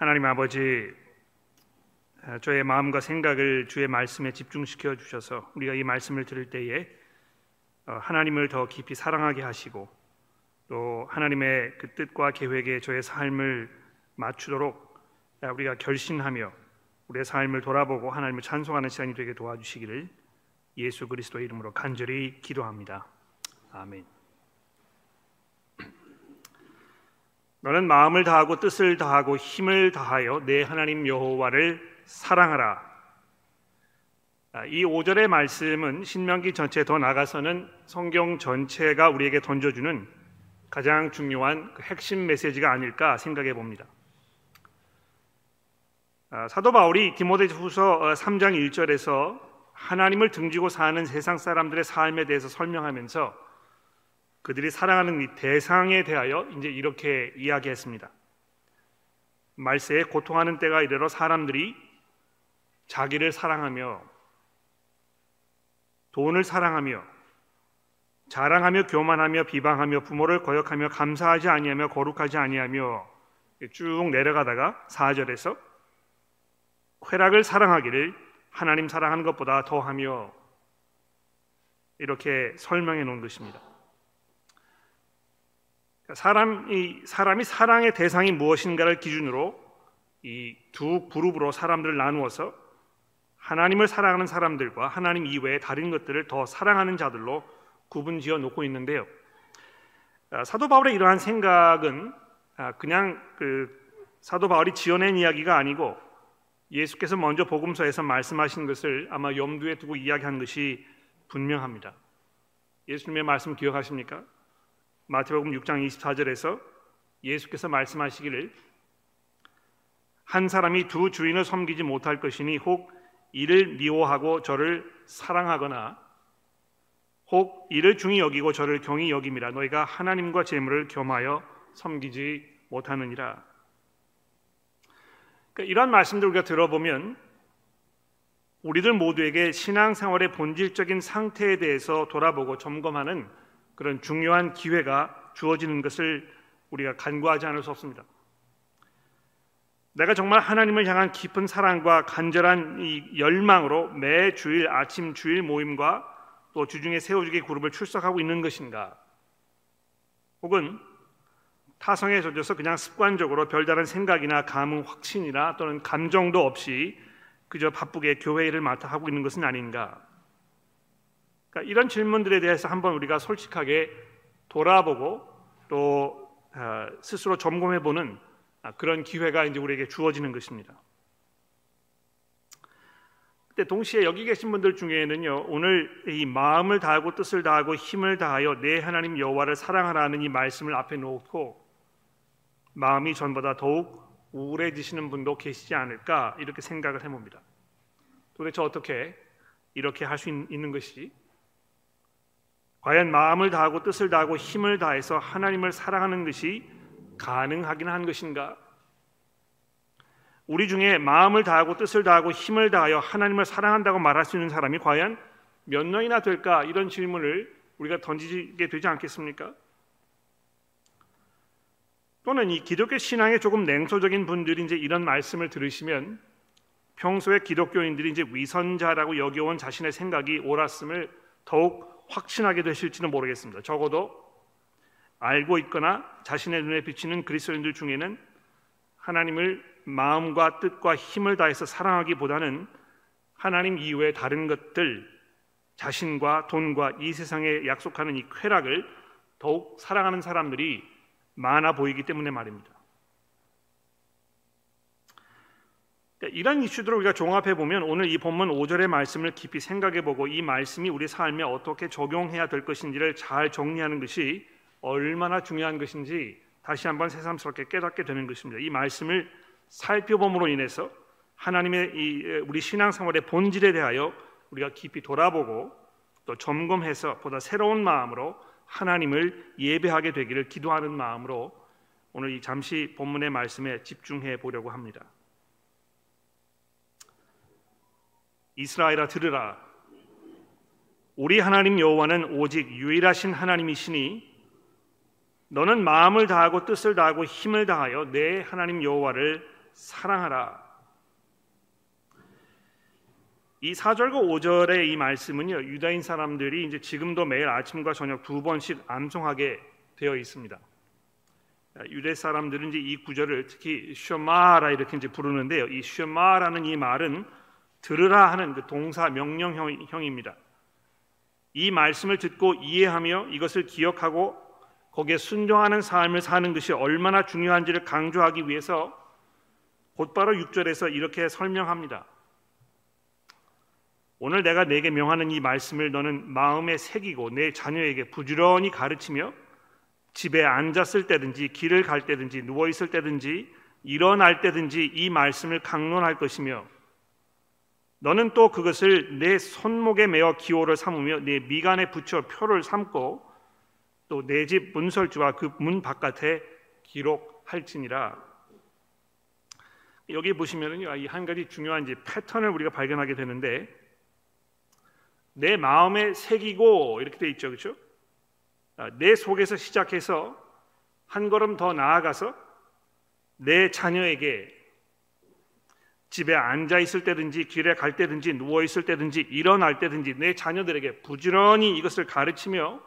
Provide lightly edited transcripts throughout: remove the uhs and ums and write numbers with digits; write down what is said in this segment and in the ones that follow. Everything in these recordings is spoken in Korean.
하나님 아버지, 저의 마음과 생각을 주의 말씀에 집중시켜 주셔서 우리가 이 말씀을 들을 때에 하나님을 더 깊이 사랑하게 하시고 또 하나님의 그 뜻과 계획에 저의 삶을 맞추도록 우리가 결심하며 우리의 삶을 돌아보고 하나님을 찬송하는 시간이 되게 도와주시기를 예수 그리스도의 이름으로 간절히 기도합니다. 아멘. 너는 마음을 다하고 뜻을 다하고 힘을 다하여 내 하나님 여호와를 사랑하라. 이 5절의 말씀은 신명기 전체, 더 나아가서는 성경 전체가 우리에게 던져주는 가장 중요한 핵심 메시지가 아닐까 생각해 봅니다. 사도 바울이 디모데후서 3장 1절에서 하나님을 등지고 사는 세상 사람들의 삶에 대해서 설명하면서 그들이 사랑하는 이 대상에 대하여 이제 이렇게 이야기했습니다. 말세에 고통하는 때가 이르러 사람들이 자기를 사랑하며 돈을 사랑하며 자랑하며 교만하며 비방하며 부모를 거역하며 감사하지 아니하며 거룩하지 아니하며 쭉 내려가다가 4절에서 쾌락을 사랑하기를 하나님 사랑하는 것보다 더하며 이렇게 설명해 놓은 것입니다. 사람이 사랑의 대상이 무엇인가를 기준으로 이 두 그룹으로 사람들을 나누어서 하나님을 사랑하는 사람들과 하나님 이외의 다른 것들을 더 사랑하는 자들로 구분지어 놓고 있는데요. 사도 바울의 이러한 생각은 그냥 사도 바울이 지어낸 이야기가 아니고 예수께서 먼저 복음서에서 말씀하신 것을 아마 염두에 두고 이야기한 것이 분명합니다. 예수님의 말씀 기억하십니까? 마태복음 6장 24절에서 예수께서 말씀하시기를 한 사람이 두 주인을 섬기지 못할 것이니 혹 이를 미워하고 저를 사랑하거나 혹 이를 중히 여기고 저를 경히 여김이라 너희가 하나님과 재물을 겸하여 섬기지 못하느니라. 그러니까 이런 말씀들 우리가 들어보면 우리들 모두에게 신앙생활의 본질적인 상태에 대해서 돌아보고 점검하는 그런 중요한 기회가 주어지는 것을 우리가 간과하지 않을 수 없습니다. 내가 정말 하나님을 향한 깊은 사랑과 간절한 이 열망으로 매 주일 아침 주일 모임과 또 주중에 세워주기 그룹을 출석하고 있는 것인가, 혹은 타성에 젖어서 그냥 습관적으로 별다른 생각이나 감흥, 확신이나 또는 감정도 없이 그저 바쁘게 교회 일을 맡아 하고 있는 것은 아닌가. 그러니까 이런 질문들에 대해서 한번 우리가 솔직하게 돌아보고 또 스스로 점검해보는 그런 기회가 이제 우리에게 주어지는 것입니다. 그런데 동시에 여기 계신 분들 중에는요, 오늘 이 마음을 다하고 뜻을 다하고 힘을 다하여 내 하나님 여호와를 사랑하라는 이 말씀을 앞에 놓고 마음이 전보다 더욱 우울해지시는 분도 계시지 않을까 이렇게 생각을 해봅니다. 도대체 어떻게 이렇게 할 수 있는 것이지? 과연 마음을 다하고 뜻을 다하고 힘을 다해서 하나님을 사랑하는 것이 가능하긴 한 것인가? 우리 중에 마음을 다하고 뜻을 다하고 힘을 다하여 하나님을 사랑한다고 말할 수 있는 사람이 과연 몇 명이나 될까? 이런 질문을 우리가 던지게 되지 않겠습니까? 또는 이 기독교 신앙에 조금 냉소적인 분들이 이제 이런 말씀을 들으시면 평소에 기독교인들이 이제 위선자라고 여겨온 자신의 생각이 옳았음을 더욱 확신하게 되실지는 모르겠습니다. 적어도 알고 있거나 자신의 눈에 비치는 그리스도인들 중에는 하나님을 마음과 뜻과 힘을 다해서 사랑하기보다는 하나님 이외의 다른 것들, 자신과 돈과 이 세상에 약속하는 이 쾌락을 더욱 사랑하는 사람들이 많아 보이기 때문에 말입니다. 이런 이슈들을 우리가 종합해보면 오늘 이 본문 5절의 말씀을 깊이 생각해보고 이 말씀이 우리 삶에 어떻게 적용해야 될 것인지를 잘 정리하는 것이 얼마나 중요한 것인지 다시 한번 새삼스럽게 깨닫게 되는 것입니다. 이 말씀을 살펴봄으로 인해서 하나님의 우리 신앙생활의 본질에 대하여 우리가 깊이 돌아보고 또 점검해서 보다 새로운 마음으로 하나님을 예배하게 되기를 기도하는 마음으로 오늘 이 잠시 본문의 말씀에 집중해 보려고 합니다. 이스라엘아 들으라. 우리 하나님 여호와는 오직 유일하신 하나님이시니 너는 마음을 다하고 뜻을 다하고 힘을 다하여 내 하나님 여호와를 사랑하라. 이 4절과 5절의 이 말씀은요, 유다인 사람들이 이제 지금도 매일 아침과 저녁 두 번씩 암송하게 되어 있습니다. 유대 사람들은 이제 이 구절을 특히 슈마라 이렇게 이제 부르는데요. 이 슈마라는 이 말은 들으라 하는 그 동사 명령형입니다. 이 말씀을 듣고 이해하며 이것을 기억하고 거기에 순종하는 삶을 사는 것이 얼마나 중요한지를 강조하기 위해서 곧바로 6절에서 이렇게 설명합니다. 오늘 내가 네게 명하는 이 말씀을 너는 마음에 새기고 내 자녀에게 부지런히 가르치며 집에 앉았을 때든지 길을 갈 때든지 누워 있을 때든지 일어날 때든지 이 말씀을 강론할 것이며 너는 또 그것을 내 손목에 매어 기호를 삼으며 내 미간에 붙여 표를 삼고 또 내 집 문설주와 그 문 바깥에 기록할지니라. 여기 보시면은요, 이 한 가지 중요한 이제 패턴을 우리가 발견하게 되는데, 내 마음에 새기고 이렇게 돼 있죠, 그렇죠? 내 속에서 시작해서 한 걸음 더 나아가서 내 자녀에게 집에 앉아 있을 때든지 길에 갈 때든지 누워 있을 때든지 일어날 때든지 내 자녀들에게 부지런히 이것을 가르치며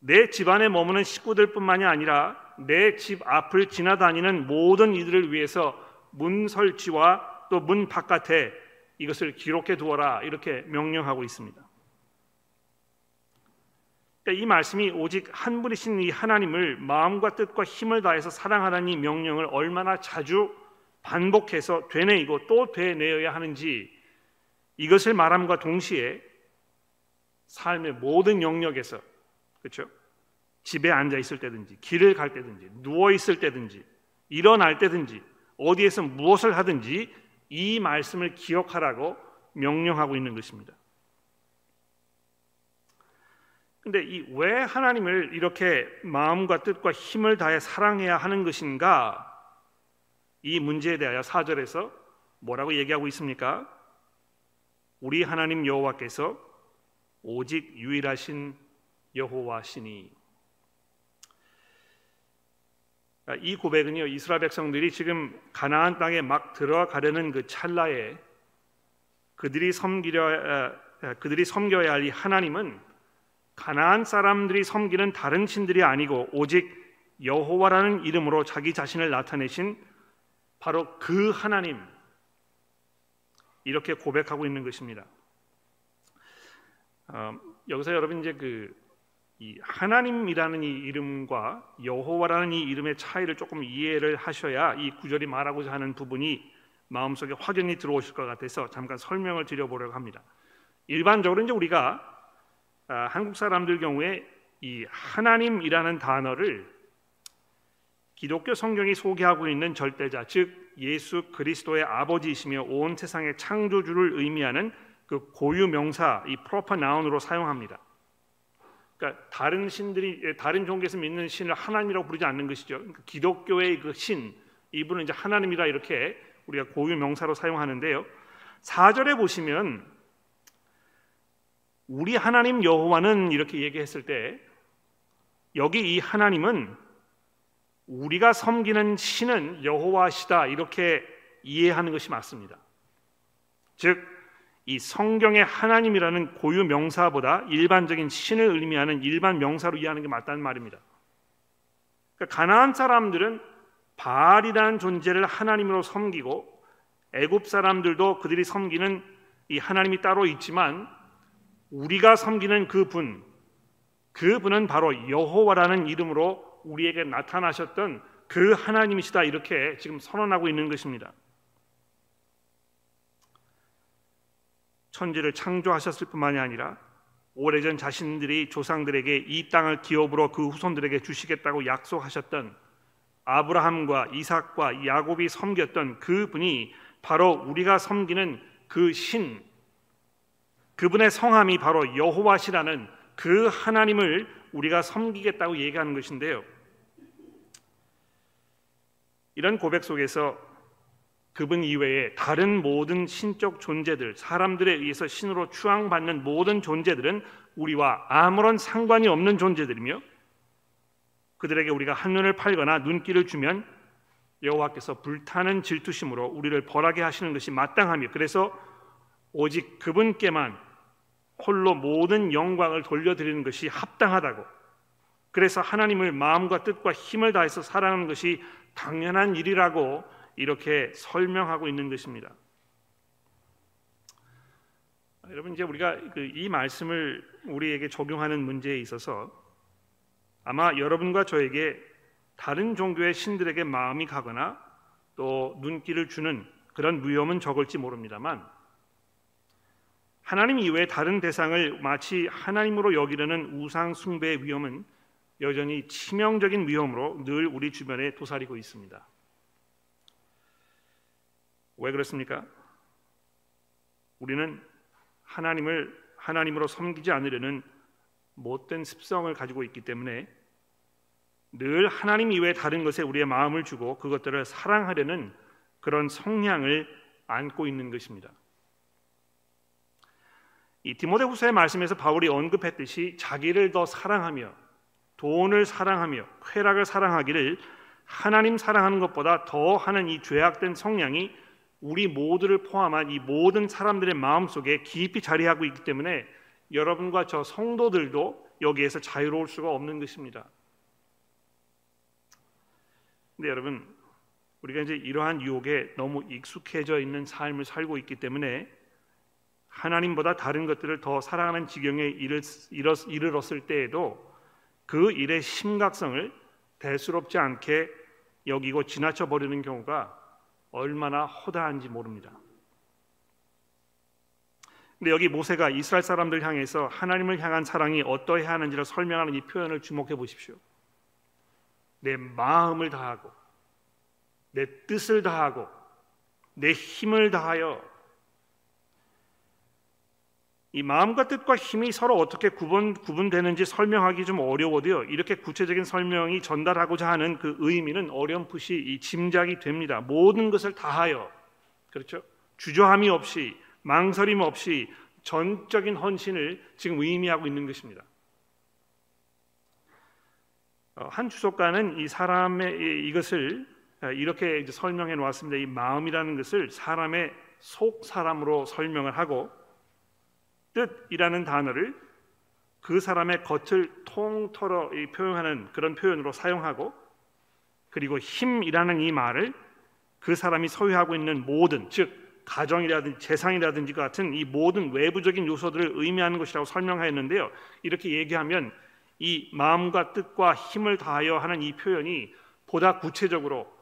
내 집안에 머무는 식구들뿐만이 아니라 내 집 앞을 지나다니는 모든 이들을 위해서 문 설지와 또 문 바깥에 이것을 기록해 두어라 이렇게 명령하고 있습니다. 이 말씀이 오직 한 분이신 이 하나님을 마음과 뜻과 힘을 다해서 사랑하라는 이 명령을 얼마나 자주 반복해서 되뇌이고 또 되뇌어야 하는지, 이것을 말함과 동시에 삶의 모든 영역에서, 그렇죠? 집에 앉아 있을 때든지 길을 갈 때든지 누워 있을 때든지 일어날 때든지 어디에서 무엇을 하든지 이 말씀을 기억하라고 명령하고 있는 것입니다. 근데 이 왜 하나님을 이렇게 마음과 뜻과 힘을 다해 사랑해야 하는 것인가? 이 문제에 대하여 4절에서 뭐라고 얘기하고 있습니까? 우리 하나님 여호와께서 오직 유일하신 여호와시니. 이 고백은요, 이스라엘 백성들이 지금 가나안 땅에 막 들어가려는 그 찰나에 그들이 섬겨야 할 이 하나님은 가나안 사람들이 섬기는 다른 신들이 아니고 오직 여호와라는 이름으로 자기 자신을 나타내신 바로 그 하나님, 이렇게 고백하고 있는 것입니다. 여기서 여러분 이제 이 하나님이라는 이 이름과 여호와라는 이 이름의 차이를 조금 이해를 하셔야 이 구절이 말하고자 하는 부분이 마음속에 확연히 들어오실 것 같아서 잠깐 설명을 드려보려고 합니다. 일반적으로 이제 우리가 한국 사람들 경우에 이 하나님이라는 단어를 기독교 성경이 소개하고 있는 절대자, 즉 예수 그리스도의 아버지이시며 온 세상의 창조주를 의미하는 그 고유 명사, 이 proper noun으로 사용합니다. 그러니까 다른 종교에서 믿는 신을 하나님이라고 부르지 않는 것이죠. 그러니까 기독교의 그 신, 이분은 이제 하나님이라 이렇게 우리가 고유 명사로 사용하는데요. 4절에 보시면 우리 하나님 여호와는 이렇게 얘기했을 때, 여기 이 하나님은 우리가 섬기는 신은 여호와시다 이렇게 이해하는 것이 맞습니다. 즉 이 성경의 하나님이라는 고유 명사보다 일반적인 신을 의미하는 일반 명사로 이해하는 게 맞다는 말입니다. 그러니까 가나안 사람들은 바알이라는 존재를 하나님으로 섬기고 애굽 사람들도 그들이 섬기는 이 하나님이 따로 있지만 우리가 섬기는 그분은 바로 여호와라는 이름으로 우리에게 나타나셨던 그 하나님이시다 이렇게 지금 선언하고 있는 것입니다. 천지를 창조하셨을 뿐만이 아니라 오래전 자신들이 조상들에게 이 땅을 기업으로 그 후손들에게 주시겠다고 약속하셨던 아브라함과 이삭과 야곱이 섬겼던 그분이 바로 우리가 섬기는 그 신, 그분의 성함이 바로 여호와시라는 그 하나님을 우리가 섬기겠다고 얘기하는 것인데요. 이런 고백 속에서 그분 이외에 다른 모든 신적 존재들, 사람들에 의해서 신으로 추앙받는 모든 존재들은 우리와 아무런 상관이 없는 존재들이며 그들에게 우리가 한눈을 팔거나 눈길을 주면 여호와께서 불타는 질투심으로 우리를 벌하게 하시는 것이 마땅하며 그래서 오직 그분께만 홀로 모든 영광을 돌려드리는 것이 합당하다고, 그래서 하나님을 마음과 뜻과 힘을 다해서 사랑하는 것이 당연한 일이라고 이렇게 설명하고 있는 것입니다. 여러분, 이제 우리가 이 말씀을 우리에게 적용하는 문제에 있어서 아마 여러분과 저에게 다른 종교의 신들에게 마음이 가거나 또 눈길을 주는 그런 위험은 적을지 모릅니다만, 하나님 이외의 다른 대상을 마치 하나님으로 여기려는 우상 숭배의 위험은 여전히 치명적인 위험으로 늘 우리 주변에 도사리고 있습니다. 왜 그렇습니까? 우리는 하나님을 하나님으로 섬기지 않으려는 못된 습성을 가지고 있기 때문에 늘 하나님 이외의 다른 것에 우리의 마음을 주고 그것들을 사랑하려는 그런 성향을 안고 있는 것입니다. 이 디모데후서의 말씀에서 바울이 언급했듯이 자기를 더 사랑하며 돈을 사랑하며 쾌락을 사랑하기를 하나님 사랑하는 것보다 더 하는 이 죄악된 성향이 우리 모두를 포함한 이 모든 사람들의 마음속에 깊이 자리하고 있기 때문에 여러분과 저 성도들도 여기에서 자유로울 수가 없는 것입니다. 근데 여러분, 우리가 이제 이러한 유혹에 너무 익숙해져 있는 삶을 살고 있기 때문에 하나님보다 다른 것들을 더 사랑하는 지경에 이르렀을 때에도 그 일의 심각성을 대수롭지 않게 여기고 지나쳐버리는 경우가 얼마나 허다한지 모릅니다. 근데 여기 모세가 이스라엘 사람들 향해서 하나님을 향한 사랑이 어떠해야 하는지를 설명하는 이 표현을 주목해 보십시오. 내 마음을 다하고 내 뜻을 다하고 내 힘을 다하여. 이 마음과 뜻과 힘이 서로 어떻게 구분되는지 설명하기 좀 어려워도요, 이렇게 구체적인 설명이 전달하고자 하는 그 의미는 어렴풋이 이 짐작이 됩니다. 모든 것을 다하여, 그렇죠? 주저함이 없이 망설임 없이 전적인 헌신을 지금 의미하고 있는 것입니다. 한 주석가는 이 사람의 이것을 이렇게 이제 설명해 놓았습니다. 이 마음이라는 것을 사람의 속 사람으로 설명을 하고, 뜻이라는 단어를 그 사람의 겉을 통틀어 표현하는 그런 표현으로 사용하고, 그리고 힘이라는 이 말을 그 사람이 소유하고 있는 모든, 즉 가정이라든지 재산이라든지 같은 이 모든 외부적인 요소들을 의미하는 것이라고 설명하였는데요, 이렇게 얘기하면 이 마음과 뜻과 힘을 다하여 하는 이 표현이 보다 구체적으로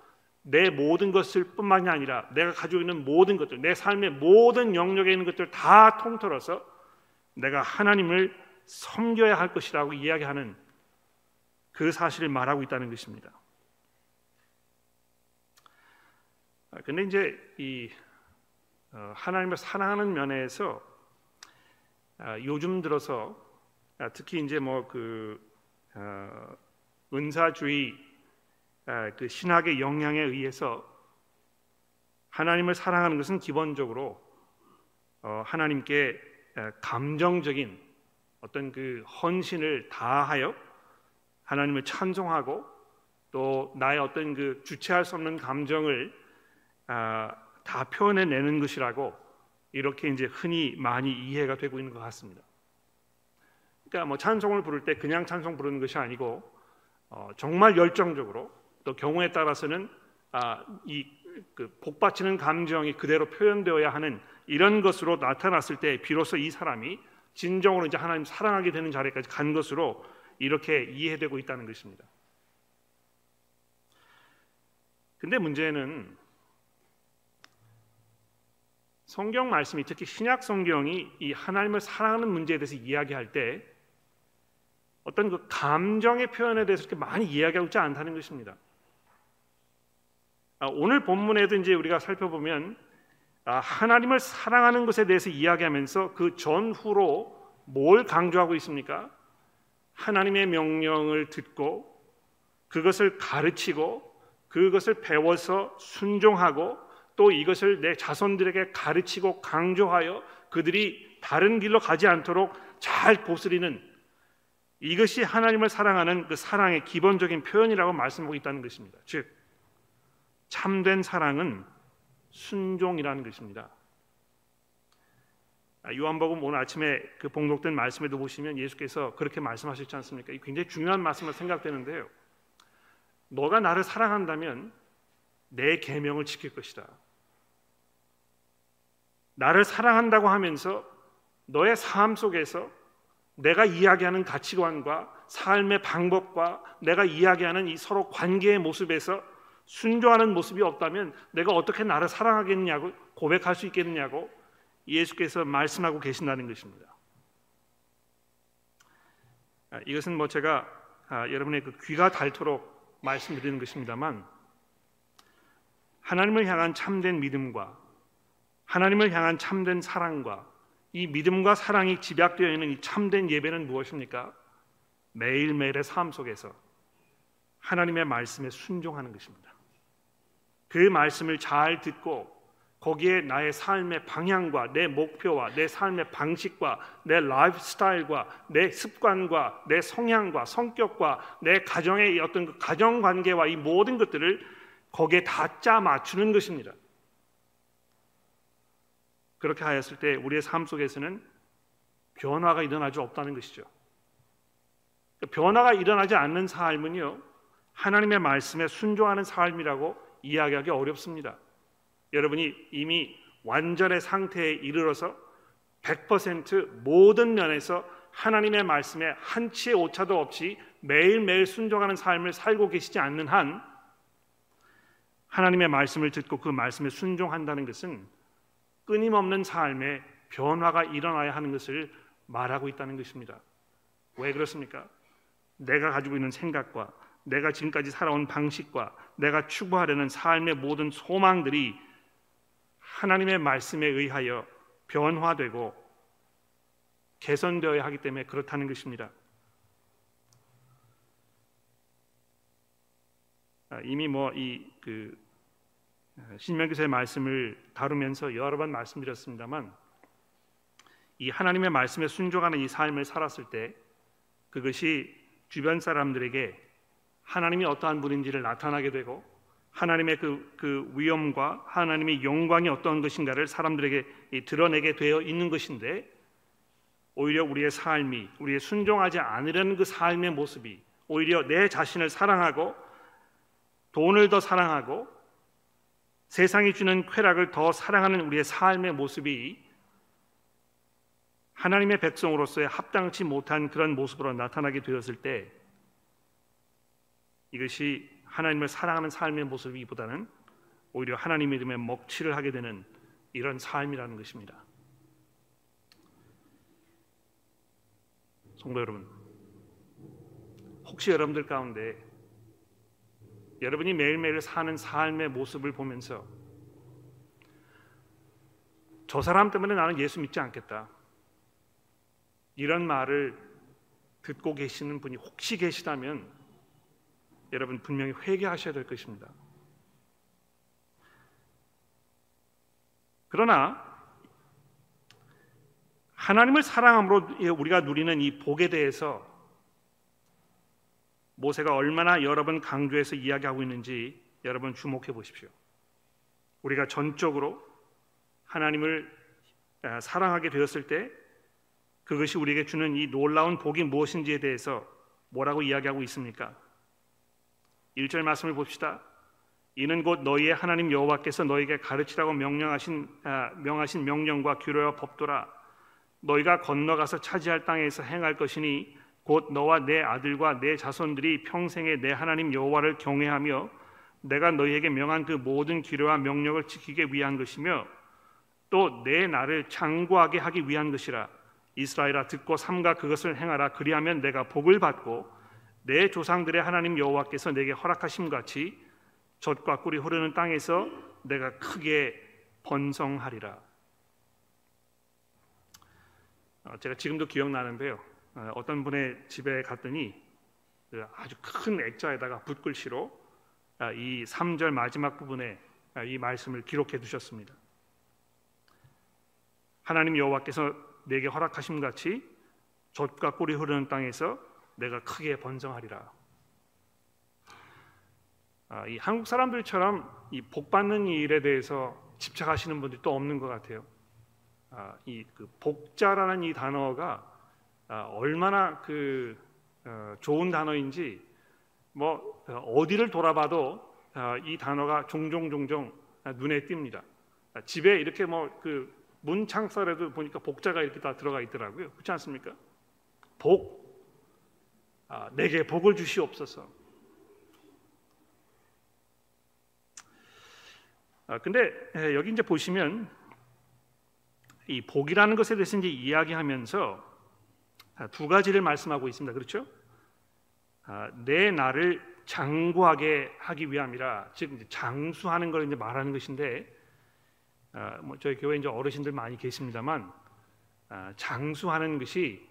내 모든 것을 뿐만이 아니라 내가 가지고 있는 모든 것들, 내 삶의 모든 영역에 있는 것들 다 통틀어서 내가 하나님을 섬겨야 할 것이라고 이야기하는 그 사실을 말하고 있다는 것입니다. 그런데 이제 이 하나님을 사랑하는 면에서 요즘 들어서 특히 이제 은사주의 그 신학의 영향에 의해서 하나님을 사랑하는 것은 기본적으로 하나님께 감정적인 어떤 그 헌신을 다하여 하나님을 찬송하고 또 나의 어떤 그 주체할 수 없는 감정을 다 표현해내는 것이라고 이렇게 이제 흔히 많이 이해가 되고 있는 것 같습니다. 그러니까 찬송을 부를 때 그냥 찬송 부르는 것이 아니고 정말 열정적으로, 또 경우에 따라서는 복받치는 감정이 그대로 표현되어야 하는 이런 것으로 나타났을 때 비로소 이 사람이 진정으로 이제 하나님 사랑하게 되는 자리까지 간 것으로 이렇게 이해되고 있다는 것입니다. 근데 문제는 성경 말씀이, 특히 신약 성경이 이 하나님을 사랑하는 문제에 대해서 이야기할 때 어떤 그 감정의 표현에 대해서 그렇게 많이 이야기하고 있지 않다는 것입니다. 오늘 본문에도 이제 우리가 살펴보면 하나님을 사랑하는 것에 대해서 이야기하면서 그 전후로 뭘 강조하고 있습니까? 하나님의 명령을 듣고 그것을 가르치고 그것을 배워서 순종하고 또 이것을 내 자손들에게 가르치고 강조하여 그들이 다른 길로 가지 않도록 잘 보스리는, 이것이 하나님을 사랑하는 그 사랑의 기본적인 표현이라고 말씀하고 있다는 것입니다. 즉 참된 사랑은 순종이라는 것입니다. 요한복음 오늘 아침에 그 봉독된 말씀에도 보시면 예수께서 그렇게 말씀하셨지 않습니까? 굉장히 중요한 말씀으로 생각되는데요. 너가 나를 사랑한다면 내 계명을 지킬 것이다. 나를 사랑한다고 하면서 너의 삶 속에서 내가 이야기하는 가치관과 삶의 방법과 내가 이야기하는 이 서로 관계의 모습에서 순종하는 모습이 없다면 내가 어떻게 나를 사랑하겠냐고 고백할 수 있겠느냐고 예수께서 말씀하고 계신다는 것입니다. 이것은 제가 여러분의 그 귀가 닳도록 말씀드리는 것입니다만 하나님을 향한 참된 믿음과 하나님을 향한 참된 사랑과 이 믿음과 사랑이 집약되어 있는 이 참된 예배는 무엇입니까? 매일매일의 삶 속에서 하나님의 말씀에 순종하는 것입니다. 그 말씀을 잘 듣고 거기에 나의 삶의 방향과 내 목표와 내 삶의 방식과 내 라이프 스타일과 내 습관과 내 성향과 성격과 내 가정의 어떤 그 가정관계와 이 모든 것들을 거기에 다 짜 맞추는 것입니다. 그렇게 하였을 때 우리의 삶 속에서는 변화가 일어나지 없다는 것이죠. 변화가 일어나지 않는 삶은요 하나님의 말씀에 순종하는 삶이라고 이야기하기 어렵습니다. 여러분이 이미 완전의 상태에 이르러서 100% 모든 면에서 하나님의 말씀에 한치의 오차도 없이 매일매일 순종하는 삶을 살고 계시지 않는 한 하나님의 말씀을 듣고 그 말씀에 순종한다는 것은 끊임없는 삶에 변화가 일어나야 하는 것을 말하고 있다는 것입니다. 왜 그렇습니까? 내가 가지고 있는 생각과 내가 지금까지 살아온 방식과 내가 추구하려는 삶의 모든 소망들이 하나님의 말씀에 의하여 변화되고 개선되어야 하기 때문에 그렇다는 것입니다. 이미 신명기서의 말씀을 다루면서 여러 번 말씀드렸습니다만 이 하나님의 말씀에 순종하는 이 삶을 살았을 때 그것이 주변 사람들에게 하나님이 어떠한 분인지를 나타나게 되고 하나님의 그 위엄과 하나님의 영광이 어떤 것인가를 사람들에게 드러내게 되어 있는 것인데 오히려 우리의 삶이 우리의 순종하지 않으려는 그 삶의 모습이 오히려 내 자신을 사랑하고 돈을 더 사랑하고 세상이 주는 쾌락을 더 사랑하는 우리의 삶의 모습이 하나님의 백성으로서의 합당치 못한 그런 모습으로 나타나게 되었을 때 이것이 하나님을 사랑하는 삶의 모습이보다는 오히려 하나님의 이름에 먹칠을 하게 되는 이런 삶이라는 것입니다. 성도 여러분, 혹시 여러분들 가운데 여러분이 매일매일 사는 삶의 모습을 보면서 저 사람 때문에 나는 예수 믿지 않겠다 이런 말을 듣고 계시는 분이 혹시 계시다면 여러분 분명히 회개하셔야 될 것입니다. 그러나 하나님을 사랑함으로 우리가 누리는 이 복에 대해서 모세가 얼마나 여러 번 강조해서 이야기하고 있는지 여러분 주목해 보십시오. 우리가 전적으로 하나님을 사랑하게 되었을 때 그것이 우리에게 주는 이 놀라운 복이 무엇인지에 대해서 뭐라고 이야기하고 있습니까? 1절 말씀을 봅시다. 이는 곧 너희의 하나님 여호와께서 너희에게 가르치라고 명하신 명령과 규례와 법도라. 너희가 건너가서 차지할 땅에서 행할 것이니 곧 너와 내 아들과 내 자손들이 평생에 내 하나님 여호와를 경외하며 내가 너희에게 명한 그 모든 규례와 명령을 지키게 위한 것이며 또 내 나를 장구하게 하기 위한 것이라. 이스라엘아 듣고 삼가 그것을 행하라. 그리하면 내가 복을 받고 내 조상들의 하나님 여호와께서 내게 허락하심 같이 젖과 꿀이 흐르는 땅에서 내가 크게 번성하리라. 제가 지금도 기억나는데요. 어떤 분의 집에 갔더니 아주 큰 액자에다가 붓글씨로 이 3절 마지막 부분에 이 말씀을 기록해 두셨습니다. 하나님 여호와께서 내게 허락하심 같이 젖과 꿀이 흐르는 땅에서 내가 크게 번성하리라. 이 한국 사람들처럼 이 복받는 일에 대해서 집착하시는 분들이 또 없는 것 같아요. 이 그 복자라는 이 단어가 얼마나 그 좋은 단어인지 뭐 어디를 돌아봐도 이 단어가 종종 눈에 띕니다. 집에 이렇게 뭐 그 문창살에도 보니까 복자가 이렇게 다 들어가 있더라고요. 그렇지 않습니까? 복, 내게 복을 주시옵소서. 근데 여기 이제 보시면 이 복이라는 것에 대해서 이제 이야기하면서 두 가지를 말씀하고 있습니다. 그렇죠? 내 나를 장구하게 하기 위함이라, 즉 이제 장수하는 걸 이제 말하는 것인데, 뭐 저희 교회 이제 어르신들 많이 계십니다만 장수하는 것이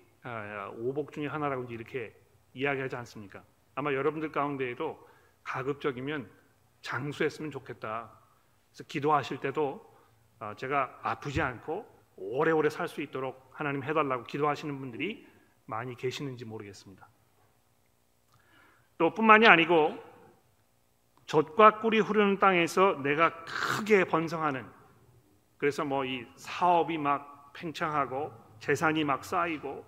오복 중에 하나라고 이제 이렇게 이야기하지 않습니까? 아마 여러분들 가운데에도 가급적이면 장수했으면 좋겠다. 그래서 기도하실 때도 제가 아프지 않고 오래오래 살 수 있도록 하나님 해달라고 기도하시는 분들이 많이 계시는지 모르겠습니다. 또 뿐만이 아니고 젖과 꿀이 흐르는 땅에서 내가 크게 번성하는, 그래서 뭐 이 사업이 막 팽창하고 재산이 막 쌓이고,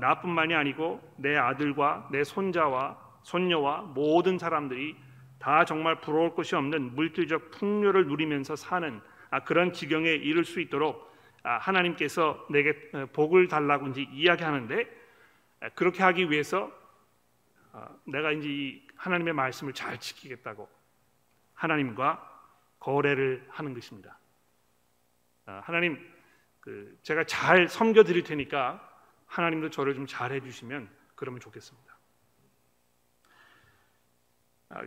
나뿐만이 아니고 내 아들과 내 손자와 손녀와 모든 사람들이 다 정말 부러울 것이 없는 물질적 풍요를 누리면서 사는 그런 지경에 이를 수 있도록 하나님께서 내게 복을 달라고 이제 이야기하는데, 그렇게 하기 위해서 내가 이제 이 하나님의 말씀을 잘 지키겠다고 하나님과 거래를 하는 것입니다. 하나님, 제가 잘 섬겨 드릴 테니까 하나님도 저를 좀 잘해 주시면 그러면 좋겠습니다.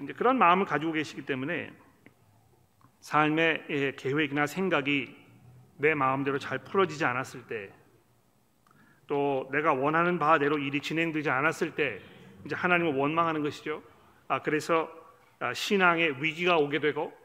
이제 그런 마음을 가지고 계시기 때문에 삶의 계획이나 생각이 내 마음대로 잘 풀어지지 않았을 때, 또 내가 원하는 바대로 일이 진행되지 않았을 때 이제 하나님을 원망하는 것이죠. 그래서 신앙에 위기가 오게 되고,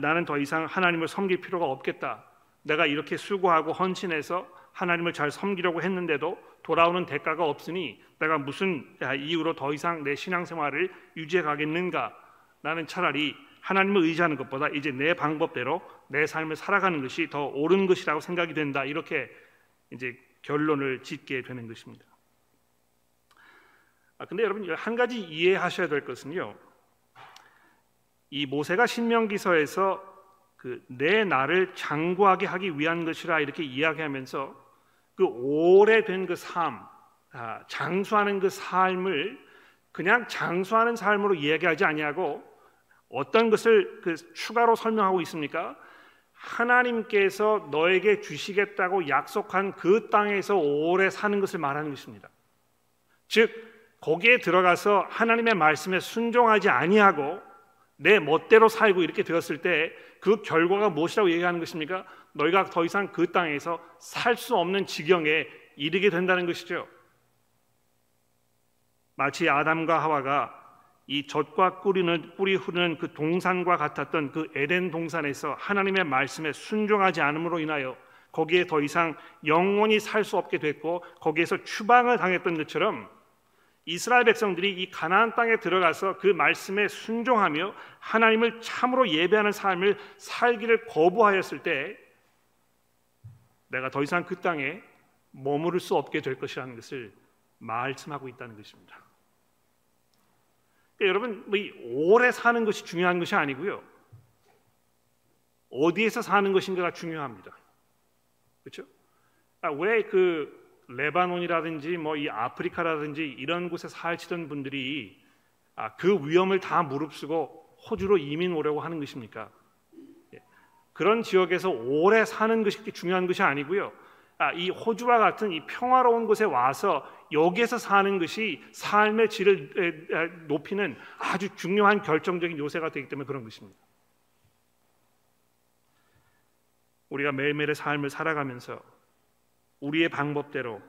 나는 더 이상 하나님을 섬길 필요가 없겠다. 내가 이렇게 수고하고 헌신해서 하나님을 잘 섬기려고 했는데도 돌아오는 대가가 없으니 내가 무슨 이유로 더 이상 내 신앙생활을 유지해 가겠는가? 나는 차라리 하나님을 의지하는 것보다 이제 내 방법대로 내 삶을 살아가는 것이 더 옳은 것이라고 생각이 된다. 이렇게 이제 결론을 짓게 되는 것입니다. 근데 여러분, 한 가지 이해하셔야 될 것은요, 이 모세가 신명기서에서 그 내 나를 장구하게 하기 위한 것이라 이렇게 이야기하면서 그 오래된 그 삶, 장수하는 그 삶을 그냥 장수하는 삶으로 이야기하지 아니하고 어떤 것을 그 추가로 설명하고 있습니까? 하나님께서 너에게 주시겠다고 약속한 그 땅에서 오래 사는 것을 말하는 것입니다. 즉 거기에 들어가서 하나님의 말씀에 순종하지 아니하고 내 멋대로 살고 이렇게 되었을 때 그 결과가 무엇이라고 얘기하는 것입니까? 너희가 더 이상 그 땅에서 살 수 없는 지경에 이르게 된다는 것이죠. 마치 아담과 하와가 이 젖과 꿀이 흐르는 그 동산과 같았던 그 에덴 동산에서 하나님의 말씀에 순종하지 않음으로 인하여 거기에 더 이상 영원히 살 수 없게 됐고 거기에서 추방을 당했던 것처럼, 이스라엘 백성들이 이 가나안 땅에 들어가서 그 말씀에 순종하며 하나님을 참으로 예배하는 삶을 살기를 거부하였을 때 내가 더 이상 그 땅에 머무를 수 없게 될 것이라는 것을 말씀하고 있다는 것입니다. 그러니까 여러분, 뭐 이 오래 사는 것이 중요한 것이 아니고요, 어디에서 사는 것인가가 중요합니다. 그렇죠? 왜 그 레바논이라든지 뭐 이 아프리카라든지 이런 곳에 살치던 분들이 그 위험을 다 무릅쓰고 호주로 이민 오려고 하는 것입니까? 그런 지역에서 오래 사는 것이 중요한 것이 아니고요, 이 호주와 같은 이 평화로운 곳에 와서 여기에서 사는 것이 삶의 질을 높이는 아주 중요한 결정적인 요소가 되기 때문에 그런 것입니다. 우리가 매일매일의 삶을 살아가면서 우리의 방법대로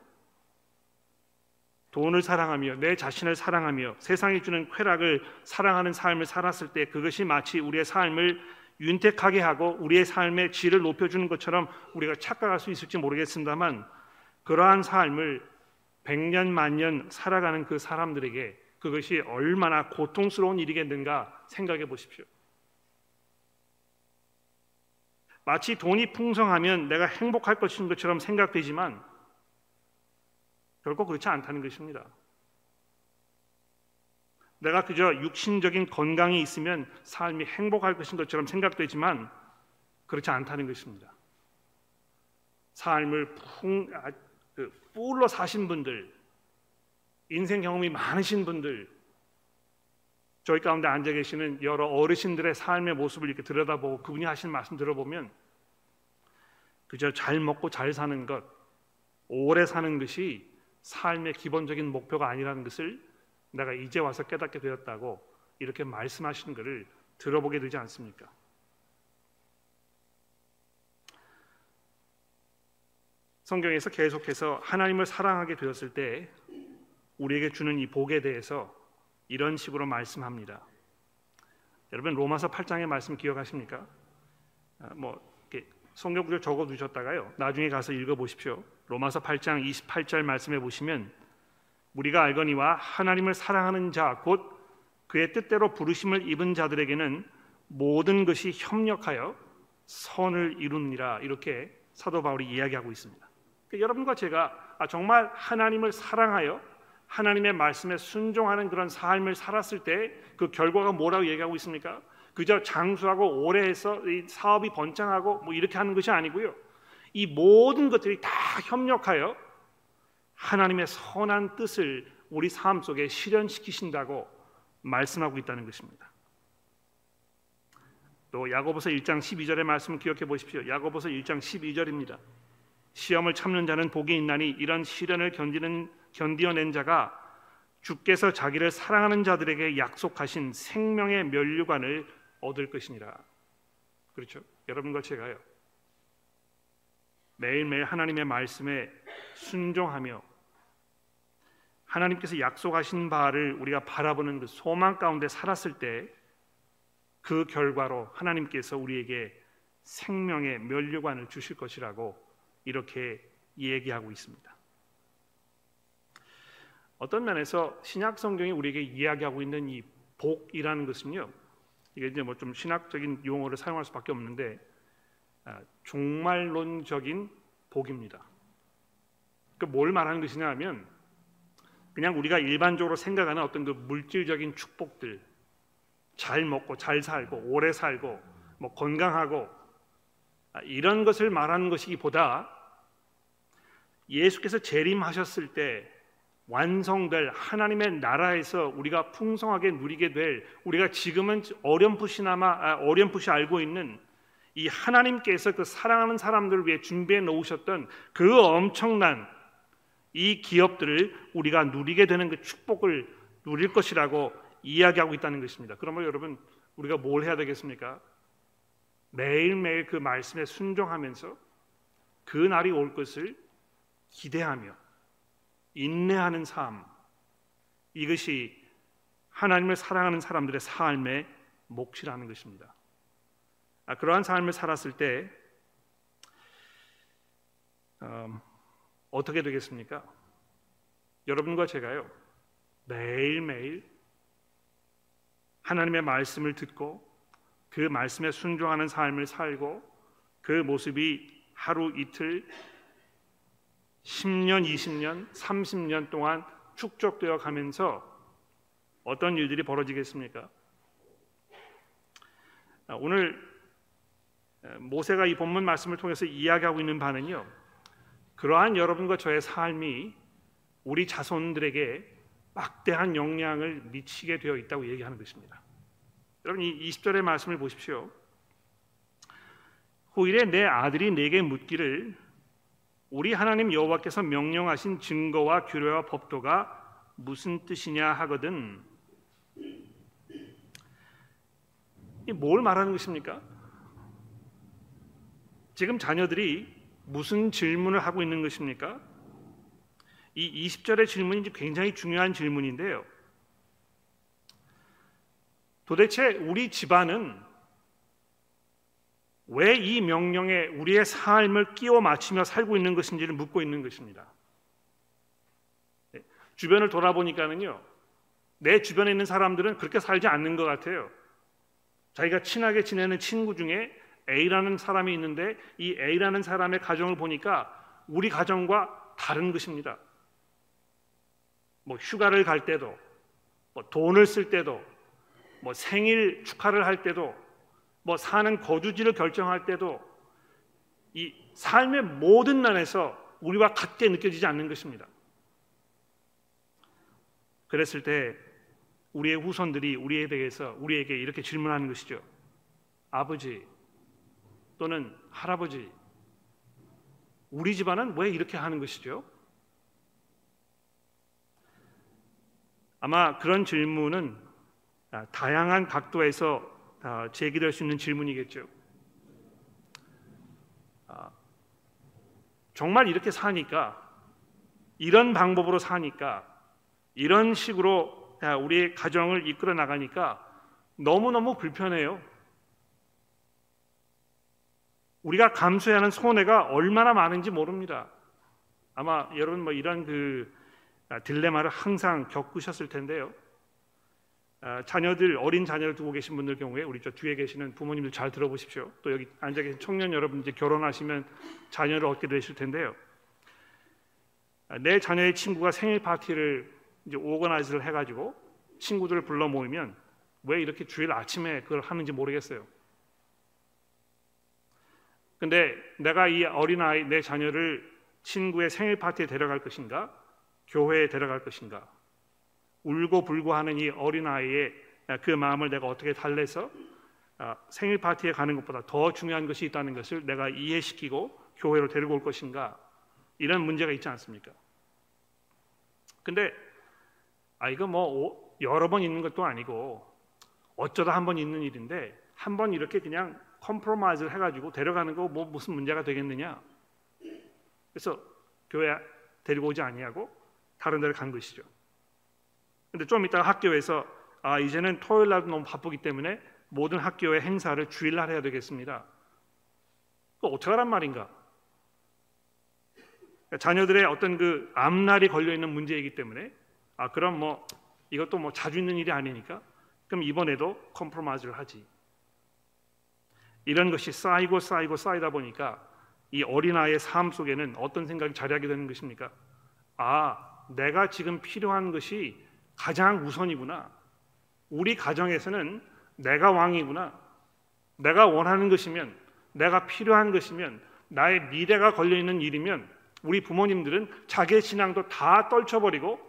돈을 사랑하며 내 자신을 사랑하며 세상이 주는 쾌락을 사랑하는 삶을 살았을 때 그것이 마치 우리의 삶을 윤택하게 하고 우리의 삶의 질을 높여주는 것처럼 우리가 착각할 수 있을지 모르겠습니다만, 그러한 삶을 100년 만년 살아가는 그 사람들에게 그것이 얼마나 고통스러운 일이겠는가 생각해 보십시오. 마치 돈이 풍성하면 내가 행복할 것인 것처럼 생각되지만 결코 그렇지 않다는 것입니다. 내가 그저 육신적인 건강이 있으면 삶이 행복할 것인 것처럼 생각되지만 그렇지 않다는 것입니다. 삶을 풀로 사신 분들, 인생 경험이 많으신 분들, 저희 가운데 앉아 계시는 여러 어르신들의 삶의 모습을 이렇게 들여다보고 그분이 하시는 말씀 들어보면 그저 잘 먹고 잘 사는 것, 오래 사는 것이 삶의 기본적인 목표가 아니라는 것을 내가 이제 와서 깨닫게 되었다고 이렇게 말씀하시는 것을 들어보게 되지 않습니까? 성경에서 계속해서 하나님을 사랑하게 되었을 때 우리에게 주는 이 복에 대해서 이런 식으로 말씀합니다. 여러분 로마서 8장의 말씀 기억하십니까? 이렇게 성경 구절 적어두셨다가요 나중에 가서 읽어보십시오. 로마서 8장 28절 말씀해 보시면 우리가 알거니와 하나님을 사랑하는 자 곧 그의 뜻대로 부르심을 입은 자들에게는 모든 것이 협력하여 선을 이루느니라 이렇게 사도 바울이 이야기하고 있습니다. 그러니까 여러분과 제가 정말 하나님을 사랑하여 하나님의 말씀에 순종하는 그런 삶을 살았을 때 그 결과가 뭐라고 얘기하고 있습니까? 그저 장수하고 오래 해서 사업이 번창하고 이렇게 하는 것이 아니고요. 이 모든 것들이 다 협력하여 하나님의 선한 뜻을 우리 삶 속에 실현시키신다고 말씀하고 있다는 것입니다. 또 야고보서 1장 12절의 말씀을 기억해 보십시오. 야고보서 1장 12절입니다. 시험을 참는 자는 복이 있나니 이런 시련을 견디어낸 자가 주께서 자기를 사랑하는 자들에게 약속하신 생명의 면류관을 얻을 것이니라. 그렇죠? 여러분과 제가요 매일매일 하나님의 말씀에 순종하며 하나님께서 약속하신 바를 우리가 바라보는 그 소망 가운데 살았을 때 그 결과로 하나님께서 우리에게 생명의 면류관을 주실 것이라고 이렇게 얘기하고 있습니다. 어떤 면에서 신약 성경이 우리에게 이야기하고 있는 이 복이라는 것은요, 이게 이제 좀 신학적인 용어를 사용할 수밖에 없는데 종말론적인 복입니다. 그 뭘 말하는 것이냐면 그냥 우리가 일반적으로 생각하는 어떤 그 물질적인 축복들, 잘 먹고 잘 살고 오래 살고 건강하고 이런 것을 말하는 것이기보다 예수께서 재림하셨을 때 완성될 하나님의 나라에서 우리가 풍성하게 누리게 될 우리가 지금은 어렴풋이 알고 있는 이 하나님께서 그 사랑하는 사람들을 위해 준비해 놓으셨던 그 엄청난 이 기업들을 우리가 누리게 되는 그 축복을 누릴 것이라고 이야기하고 있다는 것입니다. 그러므로 여러분 우리가 뭘 해야 되겠습니까? 매일매일 그 말씀에 순종하면서 그 날이 올 것을 기대하며 인내하는 삶, 이것이 하나님을 사랑하는 사람들의 삶의 몫이라는 것입니다. 그러한 삶을 살았을 때 어떻게 되겠습니까? 여러분과 제가요 매일매일 하나님의 말씀을 듣고 그 말씀에 순종하는 삶을 살고 그 모습이 하루 이틀 10년, 20년, 30년 동안 축적되어 가면서 어떤 일들이 벌어지겠습니까? 오늘 모세가 이 본문 말씀을 통해서 이야기하고 있는 바는요 그러한 여러분과 저의 삶이 우리 자손들에게 막대한 영향을 미치게 되어 있다고 얘기하는 것입니다. 여러분 이 20절의 말씀을 보십시오. 후일에 내 아들이 내게 묻기를 우리 하나님 여호와께서 명령하신 증거와 규례와 법도가 무슨 뜻이냐 하거든. 이 뭘 말하는 것입니까? 지금 자녀들이 무슨 질문을 하고 있는 것입니까? 이 20절의 질문이 굉장히 중요한 질문인데요. 도대체 우리 집안은 왜 이 명령에 우리의 삶을 끼워 맞추며 살고 있는 것인지를 묻고 있는 것입니다. 주변을 돌아보니까는요. 내 주변에 있는 사람들은 그렇게 살지 않는 것 같아요. 자기가 친하게 지내는 친구 중에 A라는 사람이 있는데 이 A라는 사람의 가정을 보니까 우리 가정과 다른 것입니다. 뭐 휴가를 갈 때도, 뭐 돈을 쓸 때도, 뭐 생일 축하를 할 때도, 뭐 사는 거주지를 결정할 때도 이 삶의 모든 면에서 우리와 같게 느껴지지 않는 것입니다. 그랬을 때 우리의 후손들이 우리에 대해서 우리에게 이렇게 질문하는 것이죠. 아버지 또는 할아버지, 우리 집안은 왜 이렇게 하는 것이죠? 아마 그런 질문은 다양한 각도에서 제기될 수 있는 질문이겠죠. 정말 이렇게 사니까, 이런 방법으로 사니까, 이런 식으로 우리의 가정을 이끌어 나가니까 너무너무 불편해요. 우리가 감수해야 하는 손해가 얼마나 많은지 모릅니다. 아마 여러분 뭐 이런 딜레마를 항상 겪으셨을 텐데요. 자녀들, 어린 자녀를 두고 계신 분들 경우에 우리 저 뒤에 계시는 부모님들 잘 들어보십시오. 또 여기 앉아 계신 청년 여러분 이제 결혼하시면 자녀를 얻게 되실 텐데요. 내 자녀의 친구가 생일 파티를 이제 오거나이즈를 해가지고 친구들을 불러 모이면 왜 이렇게 주일 아침에 그걸 하는지 모르겠어요. 근데 내가 이 어린아이, 내 자녀를 친구의 생일 파티에 데려갈 것인가? 교회에 데려갈 것인가? 울고 불고 하는 이 어린아이의 그 마음을 내가 어떻게 달래서 생일 파티에 가는 것보다 더 중요한 것이 있다는 것을 내가 이해시키고 교회로 데리고 올 것인가? 이런 문제가 있지 않습니까? 근데 이거 뭐 여러 번 있는 것도 아니고 어쩌다 한 번 있는 일인데 한 번 이렇게 그냥 컴프로마이즈를 해가지고 데려가는 거 뭐 무슨 문제가 되겠느냐? 그래서 교회 데리고 오지 아니하고 다른 데를 간 것이죠. 근데 좀 이따 학교에서 이제는 토요일 날도 너무 바쁘기 때문에 모든 학교의 행사를 주일 날 해야 되겠습니다. 그거 어떻게 하란 말인가? 자녀들의 어떤 그 앞날이 걸려 있는 문제이기 때문에 그럼 뭐 이것도 뭐 자주 있는 일이 아니니까 그럼 이번에도 컴프로마이즈를 하지. 이런 것이 쌓이고 쌓이고 쌓이다 보니까 이 어린아이의 삶 속에는 어떤 생각이 자리하게 되는 것입니까? 내가 지금 필요한 것이 가장 우선이구나. 우리 가정에서는 내가 왕이구나. 내가 원하는 것이면, 내가 필요한 것이면, 나의 미래가 걸려있는 일이면 우리 부모님들은 자기의 신앙도 다 떨쳐버리고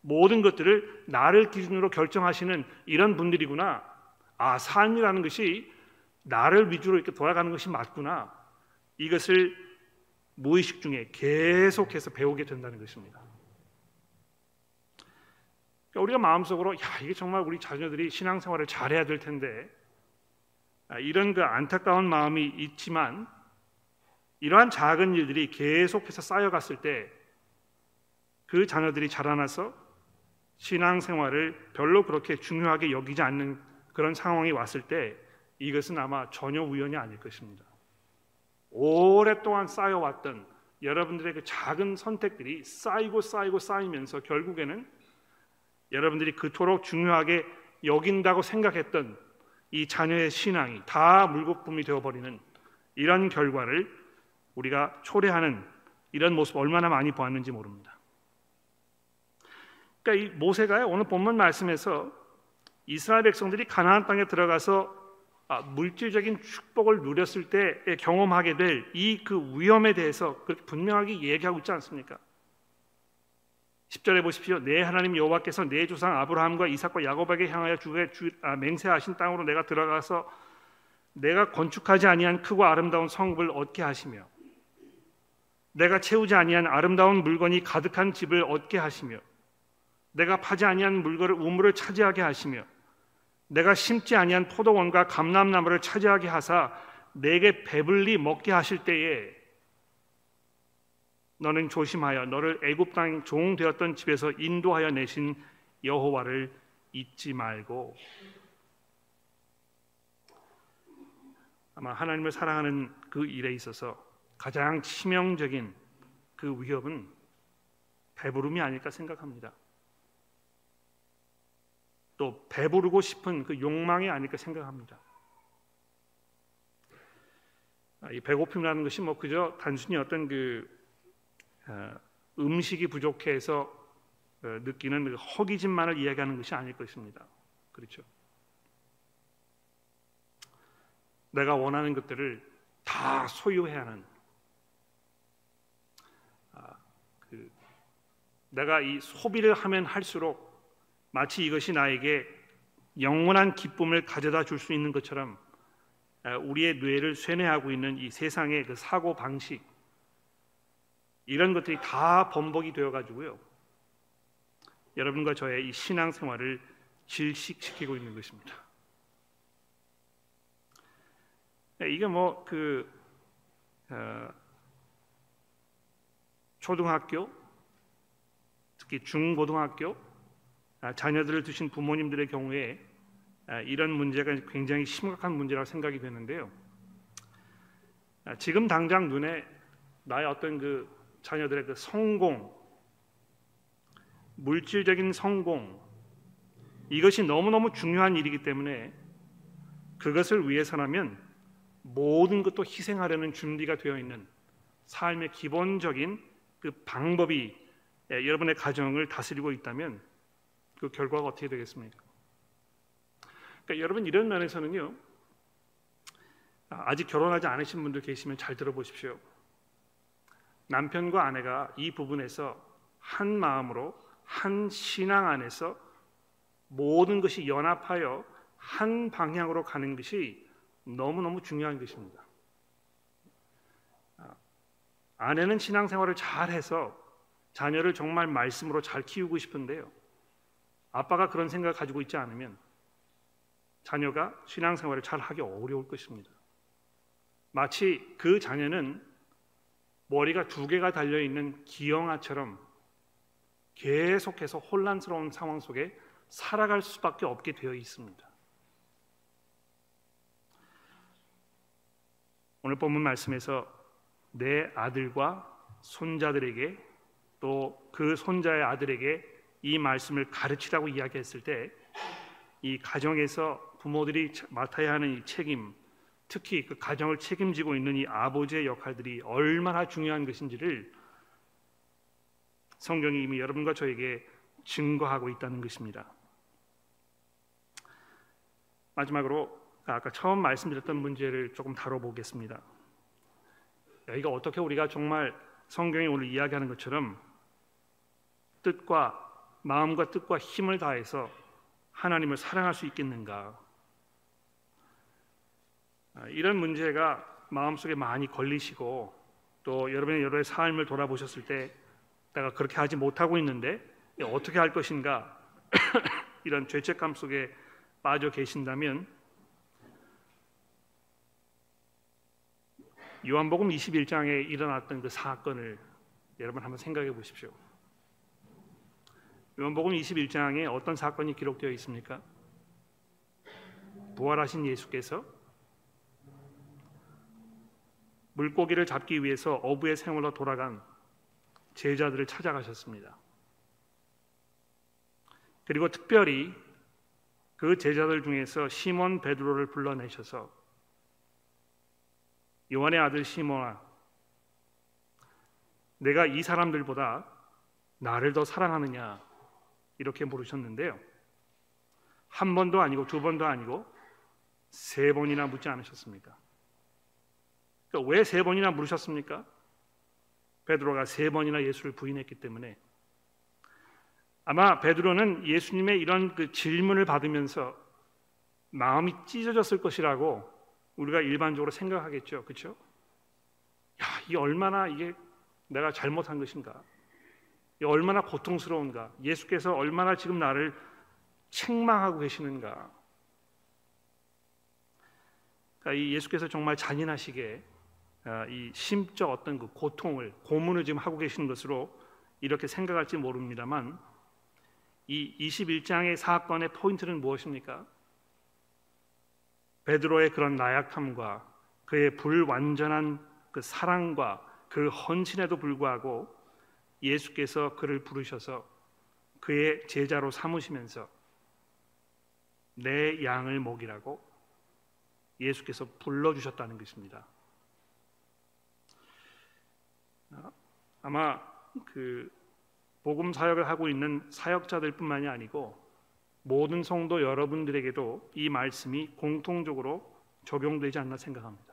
모든 것들을 나를 기준으로 결정하시는 이런 분들이구나. 삶이라는 것이 나를 위주로 이렇게 돌아가는 것이 맞구나. 이것을 무의식 중에 계속해서 배우게 된다는 것입니다. 우리가 마음속으로 이게 정말 우리 자녀들이 신앙생활을 잘해야 될 텐데 이런 그 안타까운 마음이 있지만 이러한 작은 일들이 계속해서 쌓여갔을 때 그 자녀들이 자라나서 신앙생활을 별로 그렇게 중요하게 여기지 않는 그런 상황이 왔을 때 이것은 아마 전혀 우연이 아닐 것입니다. 오랫동안 쌓여왔던 여러분들의 그 작은 선택들이 쌓이고 쌓이고 쌓이면서 결국에는 여러분들이 그토록 중요하게 여긴다고 생각했던 이 자녀의 신앙이 다 물거품이 되어버리는 이런 결과를 우리가 초래하는 이런 모습 얼마나 많이 보았는지 모릅니다. 그러니까 이 모세가 오늘 본문 말씀에서 이스라엘 백성들이 가나안 땅에 들어가서 물질적인 축복을 누렸을 때 경험하게 될 이 그 위험에 대해서 그렇게 분명하게 얘기하고 있지 않습니까? 10절에 보십시오. 내 하나님 여호와께서 내 조상 아브라함과 이삭과 야곱에게 향하여 맹세하신 땅으로 내가 들어가서 내가 건축하지 아니한 크고 아름다운 성읍을 얻게 하시며 내가 채우지 아니한 아름다운 물건이 가득한 집을 얻게 하시며 내가 파지 아니한 우물을 차지하게 하시며 내가 심지 아니한 포도원과 감람나무를 차지하게 하사 내게 배불리 먹게 하실 때에 너는 조심하여 너를 애굽 땅 종 되었던 집에서 인도하여 내신 여호와를 잊지 말고. 아마 하나님을 사랑하는 그 일에 있어서 가장 치명적인 그 위협은 배부름이 아닐까 생각합니다. 또 배부르고 싶은 그 욕망이 아닐까 생각합니다. 이 배고픔이라는 것이 뭐 그저 단순히 어떤 그 음식이 부족해서 느끼는 그 허기짐만을 이야기하는 것이 아닐 것입니다. 그렇죠? 내가 원하는 것들을 다 소유해야 하는, 내가 이 소비를 하면 할수록 마치 이것이 나에게 영원한 기쁨을 가져다 줄 수 있는 것처럼 우리의 뇌를 쇠뇌하고 있는 이 세상의 그 사고 방식, 이런 것들이 다 번복이 되어가지고요, 여러분과 저의 이 신앙생활을 질식시키고 있는 것입니다. 이게 뭐 그 초등학교, 특히 중고등학교 자녀들을 두신 부모님들의 경우에 이런 문제가 굉장히 심각한 문제라고 생각이 되는데요. 지금 당장 눈에 나의 어떤 그 자녀들의 그 성공, 물질적인 성공, 이것이 너무너무 중요한 일이기 때문에 그것을 위해서라면 모든 것도 희생하려는 준비가 되어 있는 삶의 기본적인 그 방법이 여러분의 가정을 다스리고 있다면 그 결과가 어떻게 되겠습니까? 그러니까 여러분, 이런 면에서는요, 아직 결혼하지 않으신 분들 계시면 잘 들어보십시오. 남편과 아내가 이 부분에서 한 마음으로, 한 신앙 안에서 모든 것이 연합하여 한 방향으로 가는 것이 너무너무 중요한 것입니다. 아내는 신앙생활을 잘해서 자녀를 정말 말씀으로 잘 키우고 싶은데요, 아빠가 그런 생각을 가지고 있지 않으면 자녀가 신앙생활을 잘하기 어려울 것입니다. 마치 그 자녀는 머리가 두 개가 달려있는 기형아처럼 계속해서 혼란스러운 상황 속에 살아갈 수밖에 없게 되어 있습니다. 오늘 본문 말씀에서 내 아들과 손자들에게, 또 그 손자의 아들에게 이 말씀을 가르치라고 이야기했을 때, 이 가정에서 부모들이 맡아야 하는 이 책임, 특히 그 가정을 책임지고 있는 이 아버지의 역할들이 얼마나 중요한 것인지를 성경이 이미 여러분과 저에게 증거하고 있다는 것입니다. 마지막으로 아까 처음 말씀드렸던 문제를 조금 다뤄보겠습니다. 이거 어떻게 우리가 정말 성경이 오늘 이야기하는 것처럼 뜻과 마음과 뜻과 힘을 다해서 하나님을 사랑할 수 있겠는가? 이런 문제가 마음속에 많이 걸리시고, 또 여러분의 여러의 삶을 돌아보셨을 때 내가 그렇게 하지 못하고 있는데 어떻게 할 것인가, 이런 죄책감 속에 빠져 계신다면 요한복음 21장에 일어났던 그 사건을 여러분 한번 생각해 보십시오. 요한복음 21장에 어떤 사건이 기록되어 있습니까? 부활하신 예수께서 물고기를 잡기 위해서 어부의 생활로 돌아간 제자들을 찾아가셨습니다. 그리고 특별히 그 제자들 중에서 시몬 베드로를 불러내셔서, 요한의 아들 시몬아, 내가 이 사람들보다 나를 더 사랑하느냐, 이렇게 물으셨는데요, 한 번도 아니고 두 번도 아니고 세 번이나 묻지 않으셨습니까? 그러니까 왜 세 번이나 물으셨습니까? 베드로가 세 번이나 예수를 부인했기 때문에. 아마 베드로는 예수님의 이런 그 질문을 받으면서 마음이 찢어졌을 것이라고 우리가 일반적으로 생각하겠죠. 그렇죠? 야, 이게 얼마나, 이게 내가 잘못한 것인가, 이게 얼마나 고통스러운가, 예수께서 얼마나 지금 나를 책망하고 계시는가. 그러니까 이 예수께서 정말 잔인하시게 이 심적 어떤 그 고통을, 고문을 지금 하고 계시는 것으로 이렇게 생각할지 모릅니다만, 이 21장의 사건의 포인트는 무엇입니까? 베드로의 그런 나약함과 그의 불완전한 그 사랑과 그 헌신에도 불구하고 예수께서 그를 부르셔서 그의 제자로 삼으시면서 내 양을 먹이라고 예수께서 불러주셨다는 것입니다. 아마 그 복음 사역을 하고 있는 사역자들뿐만이 아니고 모든 성도 여러분들에게도 이 말씀이 공통적으로 적용되지 않나 생각합니다.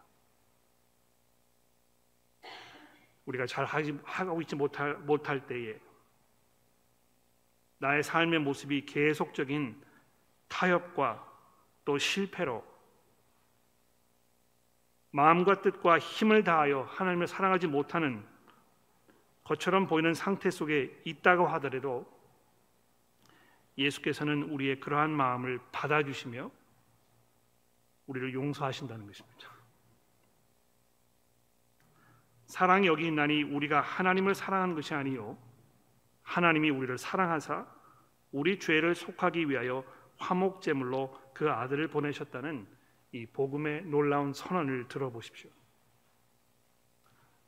우리가 잘 하고 있지 못할 때에 나의 삶의 모습이 계속적인 타협과 또 실패로 마음과 뜻과 힘을 다하여 하나님을 사랑하지 못하는 것처럼 보이는 상태 속에 있다고 하더라도 예수께서는 우리의 그러한 마음을 받아주시며 우리를 용서하신다는 것입니다. 사랑이 여기 있나니 우리가 하나님을 사랑하는 것이 아니요 하나님이 우리를 사랑하사 우리 죄를 속하기 위하여 화목제물로 그 아들을 보내셨다는 이 복음의 놀라운 선언을 들어보십시오.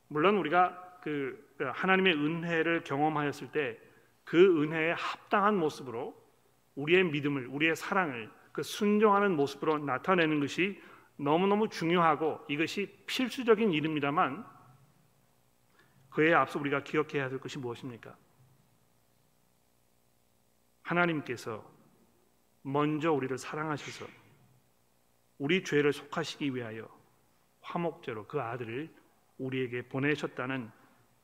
물론 우리가 그 하나님의 은혜를 경험하였을 때 그 은혜에 합당한 모습으로 우리의 믿음을, 우리의 사랑을 그 순종하는 모습으로 나타내는 것이 너무너무 중요하고 이것이 필수적인 일입니다만 그에 앞서 우리가 기억해야 될 것이 무엇입니까? 하나님께서 먼저 우리를 사랑하셔서 우리 죄를 속하시기 위하여 화목제로 그 아들을 우리에게 보내셨다는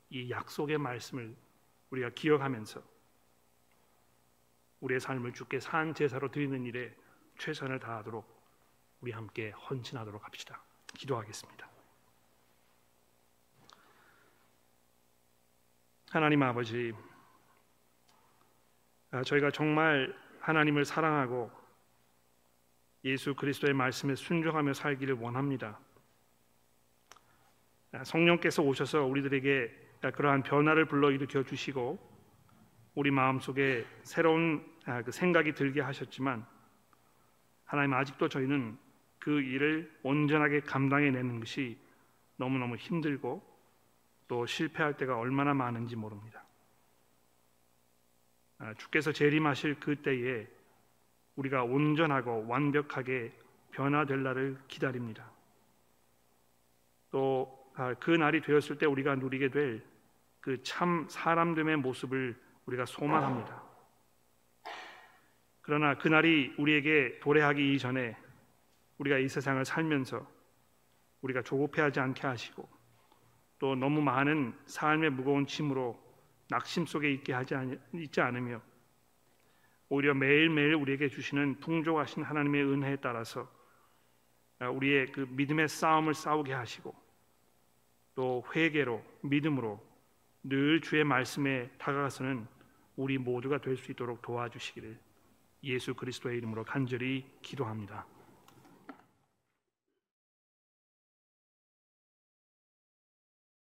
이 약속의 말씀을 우리가 기억하면서 우리의 삶을 주께 산 제사로 드리는 일에 최선을 다하도록 우리 함께 헌신하도록 합시다. 기도하겠습니다. 하나님 아버지, 저희가 정말 하나님을 사랑하고 예수 그리스도의 말씀에 순종하며 살기를 원합니다. 성령께서 오셔서 우리들에게 그러한 변화를 불러일으켜 주시고 우리 마음속에 새로운 생각이 들게 하셨지만 하나님 아직도 저희는 그 일을 온전하게 감당해내는 것이 너무너무 힘들고 또 실패할 때가 얼마나 많은지 모릅니다. 주께서 재림하실 그때에 우리가 온전하고 완벽하게 변화될 날을 기다립니다. 또 그 날이 되었을 때 우리가 누리게 될 그 참 사람됨의 모습을 우리가 소망합니다. 그러나 그 날이 우리에게 도래하기 이전에 우리가 이 세상을 살면서 우리가 조급해하지 않게 하시고 또 너무 많은 삶의 무거운 짐으로 낙심 속에 있지 않으며 오히려 매일매일 우리에게 주시는 풍족하신 하나님의 은혜에 따라서 우리의 그 믿음의 싸움을 싸우게 하시고 또 회개로 믿음으로 늘 주의 말씀에 다가가서는 우리 모두가 될 수 있도록 도와주시기를 예수 그리스도의 이름으로 간절히 기도합니다.